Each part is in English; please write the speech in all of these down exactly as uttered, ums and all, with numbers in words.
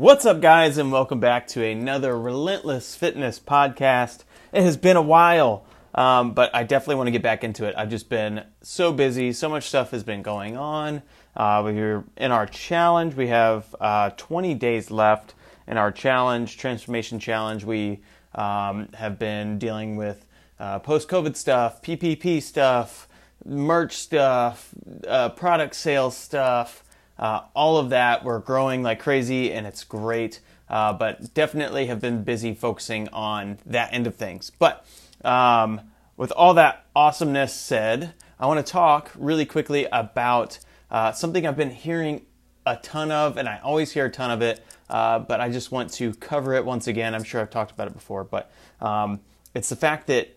What's up, guys, and welcome back to another Relentless Fitness podcast. It has been a while, um, but I definitely want to get back into it. I've just been so busy. So much stuff has been going on. Uh, we're in our challenge. We have uh, twenty days left in our challenge, transformation challenge. We um, have been dealing with uh, post-COVID stuff, P P P stuff, merch stuff, uh, product sales stuff. Uh, all of that. We're growing like crazy and it's great, uh, but definitely have been busy focusing on that end of things. But um, with all that awesomeness said, I want to talk really quickly about uh, something I've been hearing a ton of, and I always hear a ton of it, uh, but I just want to cover it once again. I'm sure I've talked about it before, but um, it's the fact that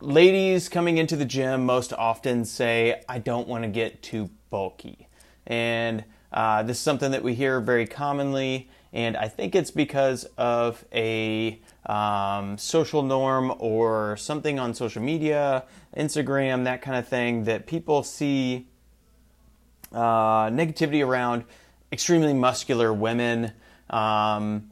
ladies coming into the gym most often say, I don't want to get too bulky. And uh, this is something that we hear very commonly, and I think it's because of a um, social norm or something on social media, Instagram, that kind of thing, that people see uh, negativity around extremely muscular women, um,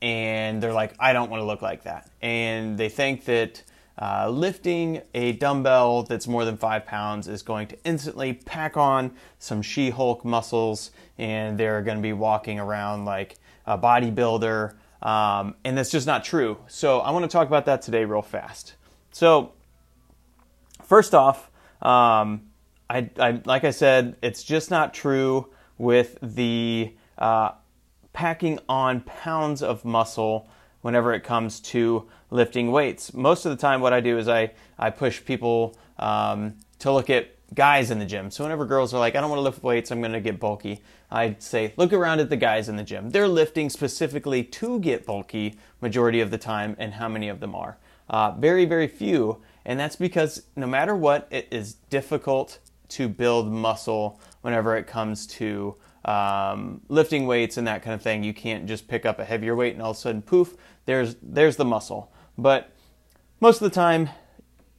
and they're like, I don't want to look like that. And they think that Uh, lifting a dumbbell that's more than five pounds is going to instantly pack on some She-Hulk muscles, and they're going to be walking around like a bodybuilder, um, and that's just not true. So I want to talk about that today real fast. So first off, um, I, I, like I said, it's just not true with the uh, packing on pounds of muscle whenever it comes to lifting weights. Most of the time what I do is I, I push people um, to look at guys in the gym. So whenever girls are like, I don't want to lift weights, I'm going to get bulky, I say, look around at the guys in the gym. They're lifting specifically to get bulky majority of the time, and how many of them are? Uh, very, very few. And that's because no matter what, it is difficult to build muscle whenever it comes to Um, lifting weights and that kind of thing. You can't just pick up a heavier weight and all of a sudden, poof, there's there's the muscle. But most of the time,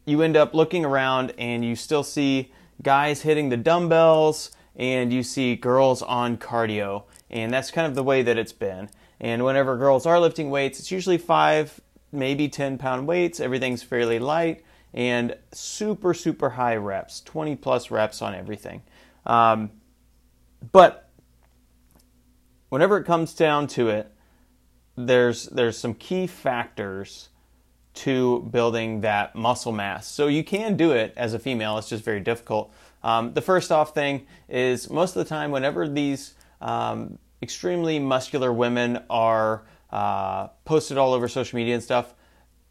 you end up looking around and you still see guys hitting the dumbbells and you see girls on cardio. And that's kind of the way that it's been. And whenever girls are lifting weights, it's usually five, maybe ten pound weights. Everything's fairly light and super, super high reps, twenty plus reps on everything. Um, but whenever it comes down to it, there's there's some key factors to building that muscle mass. So you can do it as a female, it's just very difficult. Um, the first off thing is, most of the time whenever these um, extremely muscular women are uh, posted all over social media and stuff,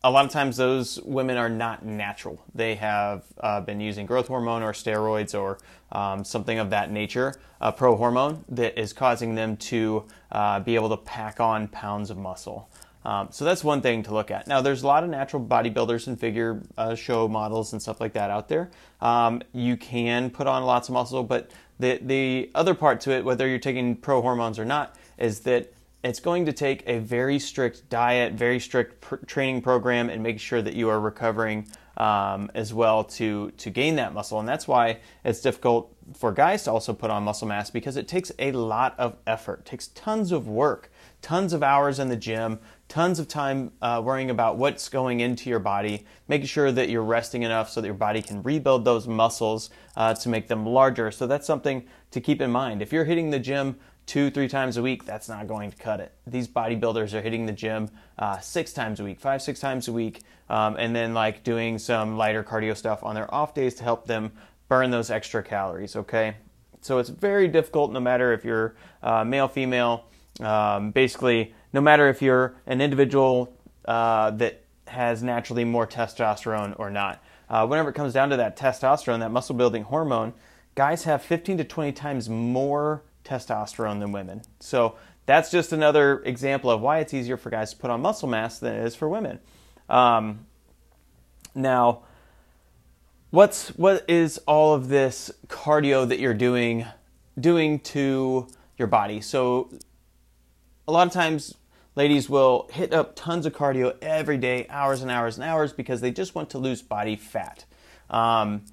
a lot of times those women are not natural. They have uh, been using growth hormone or steroids or um, something of that nature, a pro-hormone that is causing them to uh, be able to pack on pounds of muscle. Um, so that's one thing to look at. Now, there's a lot of natural bodybuilders and figure uh, show models and stuff like that out there. Um, you can put on lots of muscle, but the, the other part to it, whether you're taking pro-hormones or not, is that it's going to take a very strict diet, very strict pr- training program, and make sure that you are recovering um, as well to, to gain that muscle. And that's why it's difficult for guys to also put on muscle mass, because it takes a lot of effort. It takes tons of work, tons of hours in the gym, tons of time uh, worrying about what's going into your body, making sure that you're resting enough so that your body can rebuild those muscles uh, to make them larger. So that's something to keep in mind. If you're hitting the gym two, three times a week, that's not going to cut it. These bodybuilders are hitting the gym uh, six times a week, five, six times a week, um, and then like doing some lighter cardio stuff on their off days to help them burn those extra calories, okay? So it's very difficult, no matter if you're uh, male, female, um, basically, no matter if you're an individual uh, that has naturally more testosterone or not. Uh, whenever it comes down to that testosterone, that muscle building hormone, guys have fifteen to twenty times more testosterone than women. So that's just another example of why it's easier for guys to put on muscle mass than it is for women. Um, now, what's what is all of this cardio that you're doing doing to your body? So a lot of times ladies will hit up tons of cardio every day, hours and hours and hours, because they just want to lose body fat. Um,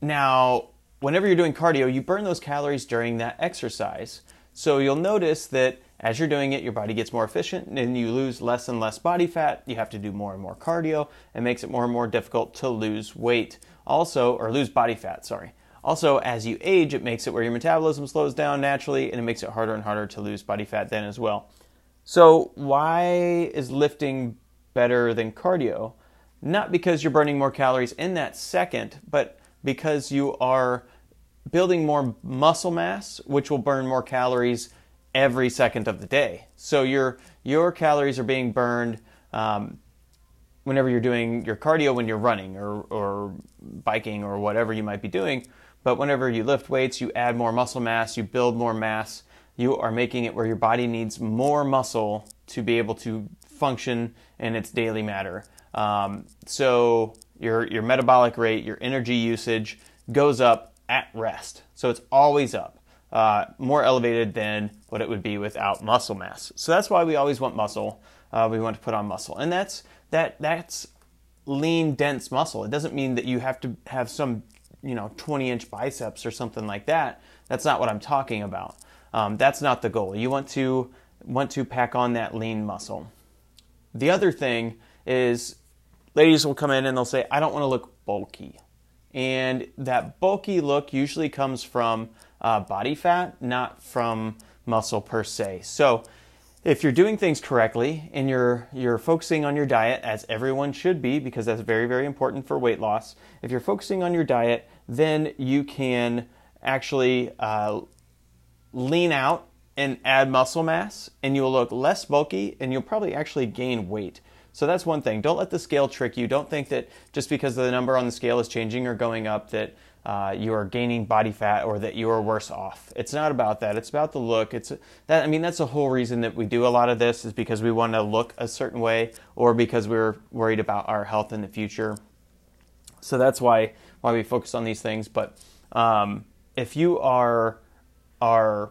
now, whenever you're doing cardio, you burn those calories during that exercise. So you'll notice that as you're doing it, your body gets more efficient and you lose less and less body fat. You have to do more and more cardio. It makes it more and more difficult to lose weight also, or lose body fat, sorry. Also, as you age, it makes it where your metabolism slows down naturally, and it makes it harder and harder to lose body fat then as well. So why is lifting better than cardio? Not because you're burning more calories in that second, but because you are building more muscle mass, which will burn more calories every second of the day. So your your calories are being burned um, whenever you're doing your cardio, when you're running or, or biking or whatever you might be doing. But whenever you lift weights, you add more muscle mass, you build more mass, you are making it where your body needs more muscle to be able to function in its daily matter. Um, so your, your metabolic rate, your energy usage goes up at rest. So it's always up, uh, more elevated than what it would be without muscle mass. So that's why we always want muscle. Uh, we want to put on muscle. And that's that that's lean, dense muscle. It doesn't mean that you have to have some, you know, twenty inch biceps or something like that. That's not what I'm talking about. Um, that's not the goal. You want to want to pack on that lean muscle. The other thing is, ladies will come in and they'll say, I don't want to look bulky. And that bulky look usually comes from uh, body fat, not from muscle per se. So if you're doing things correctly and you're, you're focusing on your diet, as everyone should be, because that's very, very important for weight loss. If you're focusing on your diet, then you can actually uh, lean out and add muscle mass, and you'll look less bulky and you'll probably actually gain weight. So that's one thing. Don't let the scale trick you. Don't think that just because the number on the scale is changing or going up that uh, you are gaining body fat or that you are worse off. It's not about that. It's about the look. It's that. I mean, that's the whole reason that we do a lot of this, is because we want to look a certain way or because we're worried about our health in the future. So that's why why we focus on these things. But um, if you are are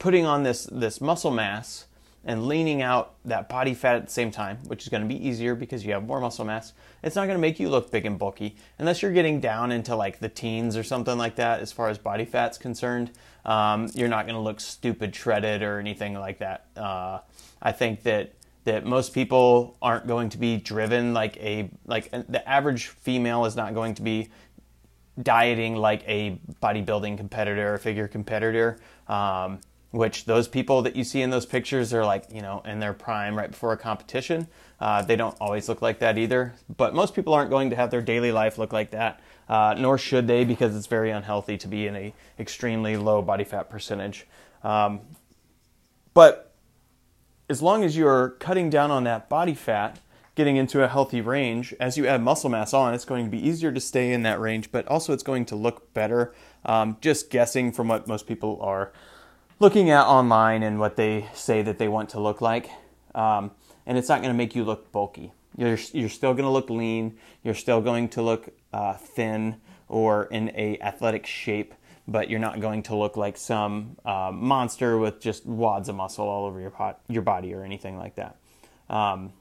putting on this this muscle mass and leaning out that body fat at the same time, which is gonna be easier because you have more muscle mass, it's not gonna make you look big and bulky, unless you're getting down into like the teens or something like that as far as body fat's concerned. Um, you're not gonna look stupid shredded or anything like that. Uh, I think that that most people aren't going to be driven like a, like a, the average female is not going to be dieting like a bodybuilding competitor or figure competitor. Um, Which those people that you see in those pictures are like, you know, in their prime right before a competition. Uh, they don't always look like that either. But most people aren't going to have their daily life look like that, uh, nor should they, because it's very unhealthy to be in an extremely low body fat percentage. Um, but as long as you're cutting down on that body fat, getting into a healthy range, as you add muscle mass on, it's going to be easier to stay in that range, but also it's going to look better. Um, just guessing from what most people are looking at online and what they say that they want to look like. Um, and it's not going to make you look bulky. You're, you're still going to look lean. You're still going to look uh, thin or in a athletic shape, but you're not going to look like some uh, monster with just wads of muscle all over your, pot, your body or anything like that. Um,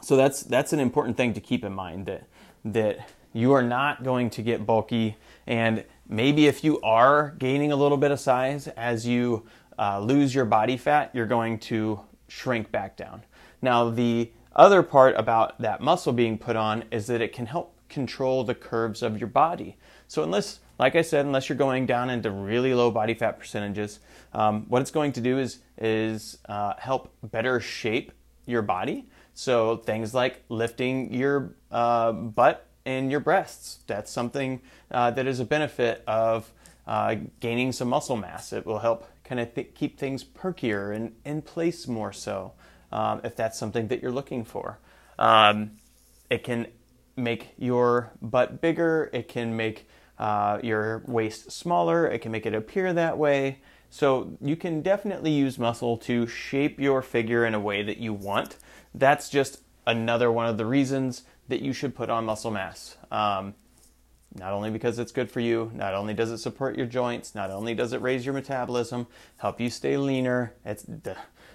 so that's that's an important thing to keep in mind, that that you are not going to get bulky. And maybe if you are gaining a little bit of size as you uh, lose your body fat, you're going to shrink back down. Now, the other part about that muscle being put on is that it can help control the curves of your body. So unless, like I said, unless you're going down into really low body fat percentages, um, what it's going to do is, is uh, help better shape your body. So things like lifting your uh, butt and your breasts. That's something uh, that is a benefit of uh, gaining some muscle mass. It will help kind of th- keep things perkier and in place more so, um, if that's something that you're looking for. Um, it can make your butt bigger. It can make uh, your waist smaller. It can make it appear that way. So you can definitely use muscle to shape your figure in a way that you want. That's just another one of the reasons that you should put on muscle mass. Um, not only because it's good for you, not only does it support your joints, not only does it raise your metabolism, help you stay leaner, it's,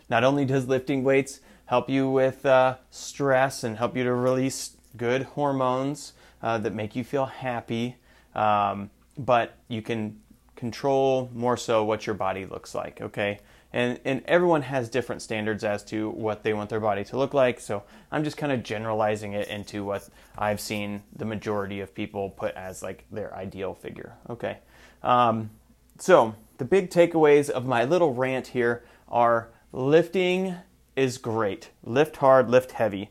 not only does lifting weights help you with uh, stress and help you to release good hormones uh, that make you feel happy, um, but you can control more so what your body looks like, okay? And, and everyone has different standards as to what they want their body to look like, so I'm just kind of generalizing it into what I've seen the majority of people put as like their ideal figure, okay? Um, so the big takeaways of my little rant here are lifting is great. Lift hard, lift heavy.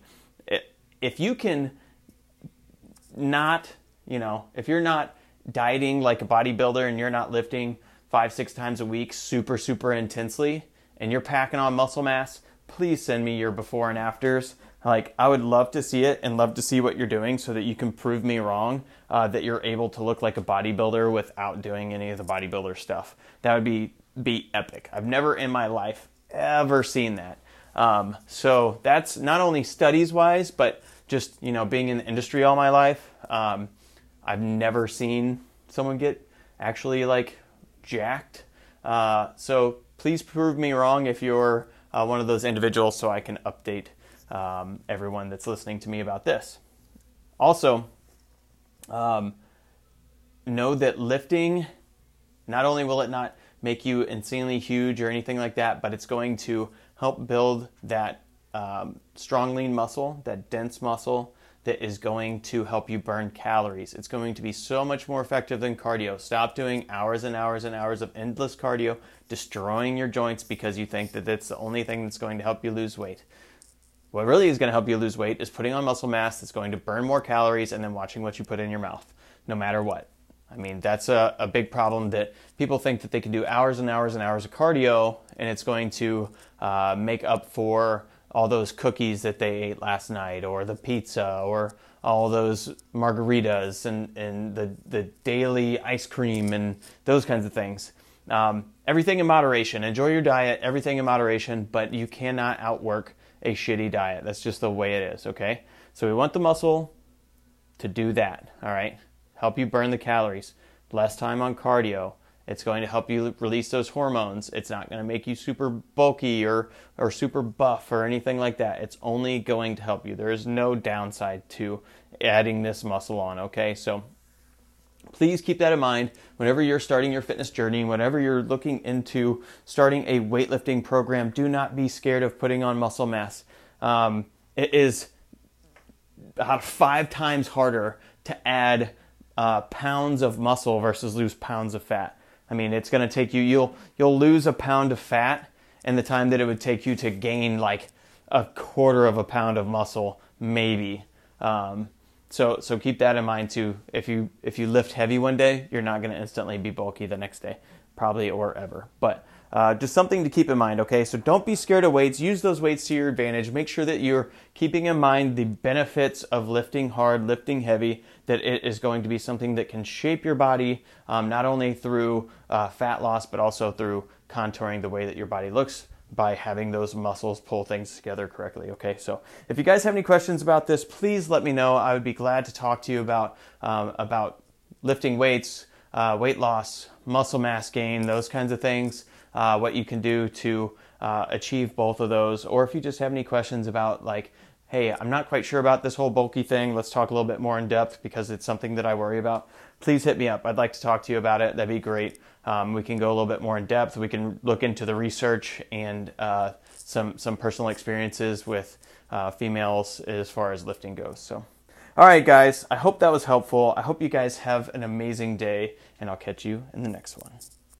If you can not, you know, if you're not dieting like a bodybuilder and you're not lifting five, six times a week super, super intensely and you're packing on muscle mass, please send me your before and afters. Like, I would love to see it and love to see what you're doing so that you can prove me wrong, uh, that you're able to look like a bodybuilder without doing any of the bodybuilder stuff. That would be, be epic. I've never in my life ever seen that. Um, so that's not only studies wise, but just, you know, being in the industry all my life, um, I've never seen someone get actually like jacked. Uh, so please prove me wrong if you're uh, one of those individuals so I can update um, everyone that's listening to me about this. Also, um, know that lifting, not only will it not make you insanely huge or anything like that, but it's going to help build that um, strong lean muscle, that dense muscle that is going to help you burn calories. It's going to be so much more effective than cardio. Stop doing hours and hours and hours of endless cardio, destroying your joints because you think that that's the only thing that's going to help you lose weight. What really is going to help you lose weight is putting on muscle mass that's going to burn more calories and then watching what you put in your mouth, no matter what. I mean, that's a, a big problem that people think that they can do hours and hours and hours of cardio and it's going to uh, make up for all those cookies that they ate last night or the pizza or all those margaritas and, and the, the daily ice cream and those kinds of things. Um, everything in moderation. Enjoy your diet, everything in moderation, but you cannot outwork a shitty diet. That's just the way it is, okay? So we want the muscle to do that, all right? Help you burn the calories, less time on cardio. It's going to help you release those hormones. It's not going to make you super bulky or, or super buff or anything like that. It's only going to help you. There is no downside to adding this muscle on, okay? So please keep that in mind whenever you're starting your fitness journey, whenever you're looking into starting a weightlifting program, do not be scared of putting on muscle mass. Um, it is about five times harder to add Uh, pounds of muscle versus lose pounds of fat. I mean, it's going to take you, you'll you'll lose a pound of fat in the time that it would take you to gain like a quarter of a pound of muscle, maybe. Um, so so keep that in mind too. If you if you lift heavy one day, you're not going to instantly be bulky the next day, probably or ever. But uh, just something to keep in mind, okay? So don't be scared of weights. Use those weights to your advantage. Make sure that you're keeping in mind the benefits of lifting hard, lifting heavy, that it is going to be something that can shape your body, um, not only through uh, fat loss, but also through contouring the way that your body looks by having those muscles pull things together correctly, okay? So if you guys have any questions about this, please let me know. I would be glad to talk to you about, um, about lifting weights, uh, weight loss, muscle mass gain, those kinds of things, uh, what you can do to uh, achieve both of those. Or if you just have any questions about like, hey, I'm not quite sure about this whole bulky thing. Let's talk a little bit more in depth because it's something that I worry about. Please hit me up. I'd like to talk to you about it. That'd be great. Um, we can go a little bit more in depth. We can look into the research and uh, some some personal experiences with uh, females as far as lifting goes. So, all right, guys, I hope that was helpful. I hope you guys have an amazing day, and I'll catch you in the next one.